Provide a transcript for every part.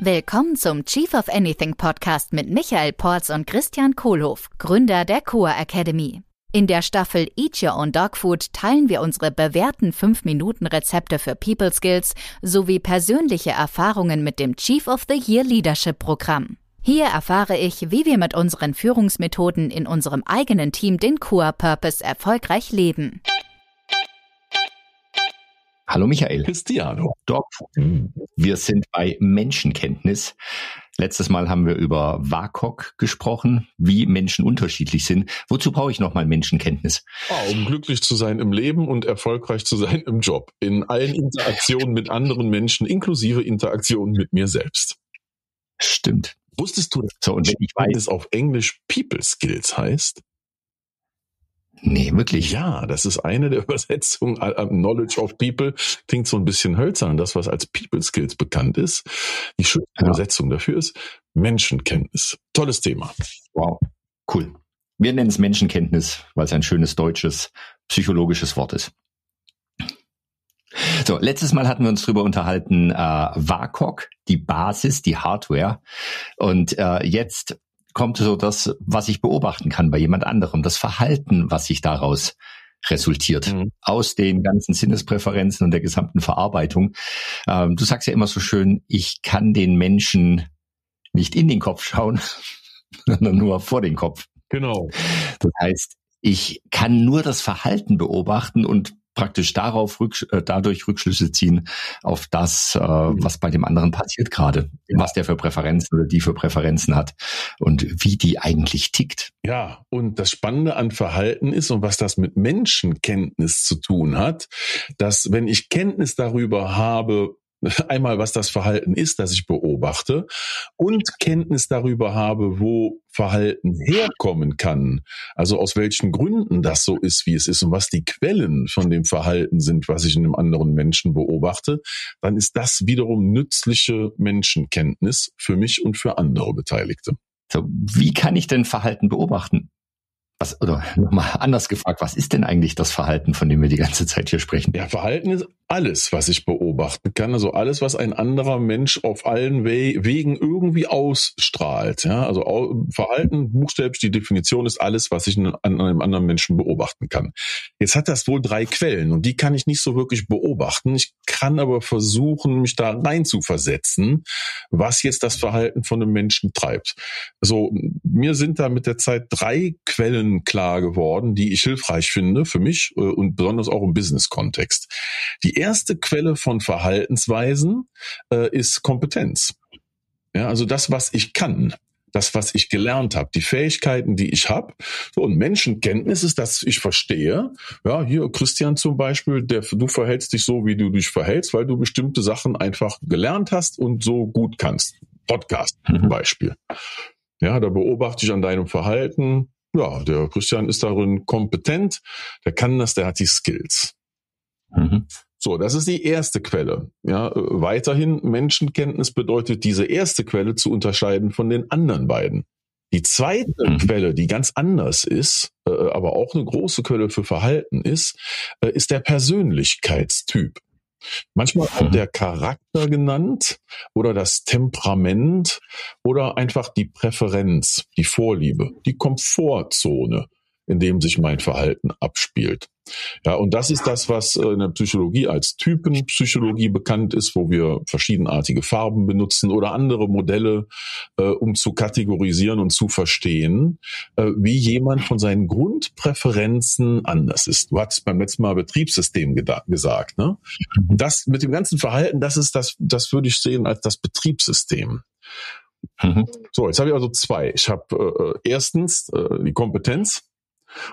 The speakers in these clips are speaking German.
Willkommen zum Chief of Anything Podcast mit Michael Portz und Christian Kohlhof, Gründer der CoA Academy. In der Staffel Eat Your Own Dog Food teilen wir unsere bewährten 5-Minuten-Rezepte für People Skills sowie persönliche Erfahrungen mit dem Chief of the Year Leadership Programm. Hier erfahre ich, wie wir mit unseren Führungsmethoden in unserem eigenen Team den CoA Purpose erfolgreich leben. Hallo Michael. Cristiano. Wir sind bei Menschenkenntnis. Letztes Mal haben wir über VAKOG gesprochen, wie Menschen unterschiedlich sind. Wozu brauche ich nochmal Menschenkenntnis? Um glücklich zu sein im Leben und erfolgreich zu sein im Job. In allen Interaktionen mit anderen Menschen, inklusive Interaktionen mit mir selbst. Stimmt. Wusstest du, dass auf Englisch People Skills heißt? Nee, wirklich? Ja, das ist eine der Übersetzungen. Knowledge of People klingt so ein bisschen hölzern. Das, was als People Skills bekannt ist, die schöne Übersetzung dafür ist Menschenkenntnis. Tolles Thema. Wow, cool. Wir nennen es Menschenkenntnis, weil es ein schönes deutsches, psychologisches Wort ist. So, letztes Mal hatten wir uns drüber unterhalten, VAKOG, die Basis, die Hardware. Und jetzt kommt so das, was ich beobachten kann bei jemand anderem, das Verhalten, was sich daraus resultiert, aus den ganzen Sinnespräferenzen und der gesamten Verarbeitung. Du sagst ja immer so schön, ich kann den Menschen nicht in den Kopf schauen, sondern nur vor den Kopf. Genau. Das heißt, ich kann nur das Verhalten beobachten und praktisch darauf dadurch Rückschlüsse ziehen auf das, was bei dem anderen passiert gerade, was der für Präferenzen oder die für Präferenzen hat und wie die eigentlich tickt. Ja, und das Spannende an Verhalten ist und was das mit Menschenkenntnis zu tun hat, dass wenn ich Kenntnis darüber habe, einmal was das Verhalten ist, das ich beobachte und Kenntnis darüber habe, wo Verhalten herkommen kann, also aus welchen Gründen das so ist, wie es ist und was die Quellen von dem Verhalten sind, was ich in einem anderen Menschen beobachte, dann ist das wiederum nützliche Menschenkenntnis für mich und für andere Beteiligte. So, wie kann ich denn Verhalten beobachten? Oder nochmal anders gefragt, was ist denn eigentlich das Verhalten, von dem wir die ganze Zeit hier sprechen? Ja, Verhalten ist alles, was ich beobachten kann, also alles, was ein anderer Mensch auf allen Wegen irgendwie ausstrahlt. Ja, also Verhalten, buchstäblich die Definition ist alles, was ich an einem anderen Menschen beobachten kann. Jetzt hat das wohl 3 Quellen und die kann ich nicht so wirklich beobachten. Ich kann aber versuchen, mich da rein zu versetzen, was jetzt das Verhalten von einem Menschen treibt. Also mir sind da mit der Zeit 3 Quellen klar geworden, die ich hilfreich finde für mich und besonders auch im Business-Kontext. Die erste Quelle von Verhaltensweisen ist Kompetenz. Ja, also das, was ich kann, das, was ich gelernt habe, die Fähigkeiten, die ich habe. So, und Menschenkenntnis ist, dass ich verstehe, ja, hier Christian zum Beispiel, du verhältst dich so, wie du dich verhältst, weil du bestimmte Sachen einfach gelernt hast und so gut kannst. Podcast zum Beispiel. Ja, da beobachte ich an deinem Verhalten, ja, der Christian ist darin kompetent, der kann das, der hat die Skills. So, das ist die erste Quelle. Ja, weiterhin Menschenkenntnis bedeutet, diese erste Quelle zu unterscheiden von den anderen beiden. Die zweite Quelle, die ganz anders ist, aber auch eine große Quelle für Verhalten ist, ist der Persönlichkeitstyp. Manchmal auch der Charakter genannt oder das Temperament oder einfach die Präferenz, die Vorliebe, die Komfortzone, in dem sich mein Verhalten abspielt. Ja, und das ist das, was in der Psychologie als Typenpsychologie bekannt ist, wo wir verschiedenartige Farben benutzen oder andere Modelle, um zu kategorisieren und zu verstehen, wie jemand von seinen Grundpräferenzen anders ist. Du hast beim letzten Mal Betriebssystem gesagt, ne? Das mit dem ganzen Verhalten, das ist das würde ich sehen als das Betriebssystem. So, jetzt habe ich also 2. Ich habe erstens die Kompetenz.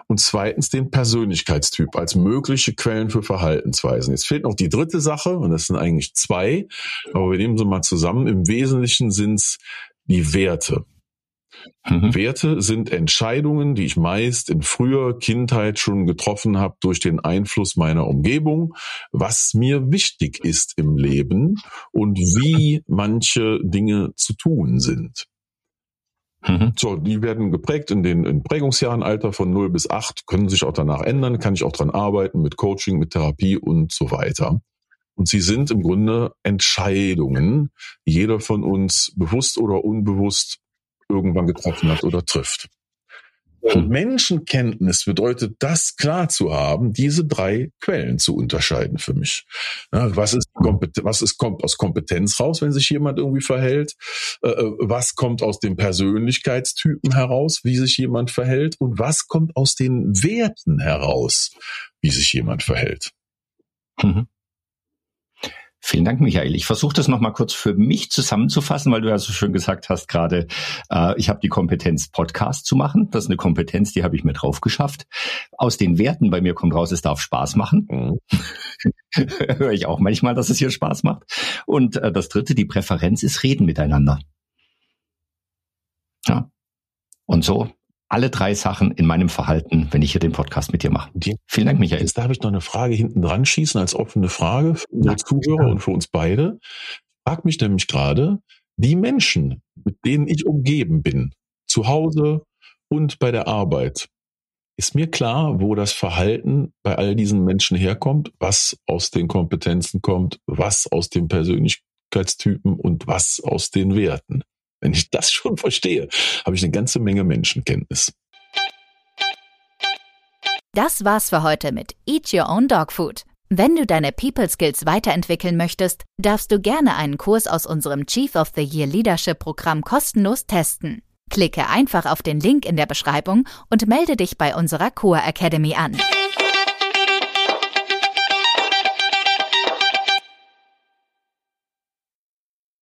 Und zweitens den Persönlichkeitstyp als mögliche Quellen für Verhaltensweisen. Jetzt fehlt noch die dritte Sache, und das sind eigentlich 2, aber wir nehmen sie mal zusammen. Im Wesentlichen sind es die Werte. Werte sind Entscheidungen, die ich meist in früher Kindheit schon getroffen habe durch den Einfluss meiner Umgebung, was mir wichtig ist im Leben und wie manche Dinge zu tun sind. So, die werden geprägt in den Prägungsjahren, Alter von 0 bis 8, können sich auch danach ändern, kann ich auch dran arbeiten mit Coaching, mit Therapie und so weiter. Und sie sind im Grunde Entscheidungen, die jeder von uns bewusst oder unbewusst irgendwann getroffen hat oder trifft. Und Menschenkenntnis bedeutet, das klar zu haben, diese drei Quellen zu unterscheiden für mich. Was kommt aus Kompetenz raus, wenn sich jemand irgendwie verhält? Was kommt aus den Persönlichkeitstypen heraus, wie sich jemand verhält? Und was kommt aus den Werten heraus, wie sich jemand verhält? Mhm. Vielen Dank, Michael. Ich versuche das nochmal kurz für mich zusammenzufassen, weil du ja so schön gesagt hast gerade, ich habe die Kompetenz, Podcast zu machen. Das ist eine Kompetenz, die habe ich mir drauf geschafft. Aus den Werten bei mir kommt raus, es darf Spaß machen. Mhm. Höre ich auch manchmal, dass es hier Spaß macht. Und das Dritte, die Präferenz ist Reden miteinander. Ja. Und so alle drei Sachen in meinem Verhalten, wenn ich hier den Podcast mit dir mache. Vielen Dank, Michael. Jetzt darf ich noch eine Frage hinten dran schießen, als offene Frage für unsere Zuhörer und für uns beide. Ich frage mich nämlich gerade, die Menschen, mit denen ich umgeben bin, zu Hause und bei der Arbeit, ist mir klar, wo das Verhalten bei all diesen Menschen herkommt, was aus den Kompetenzen kommt, was aus den Persönlichkeitstypen und was aus den Werten. Wenn ich das schon verstehe, habe ich eine ganze Menge Menschenkenntnis. Das war's für heute mit Eat Your Own Dog Food. Wenn du deine People Skills weiterentwickeln möchtest, darfst du gerne einen Kurs aus unserem Chief of the Year Leadership Programm kostenlos testen. Klicke einfach auf den Link in der Beschreibung und melde dich bei unserer CoA Academy an.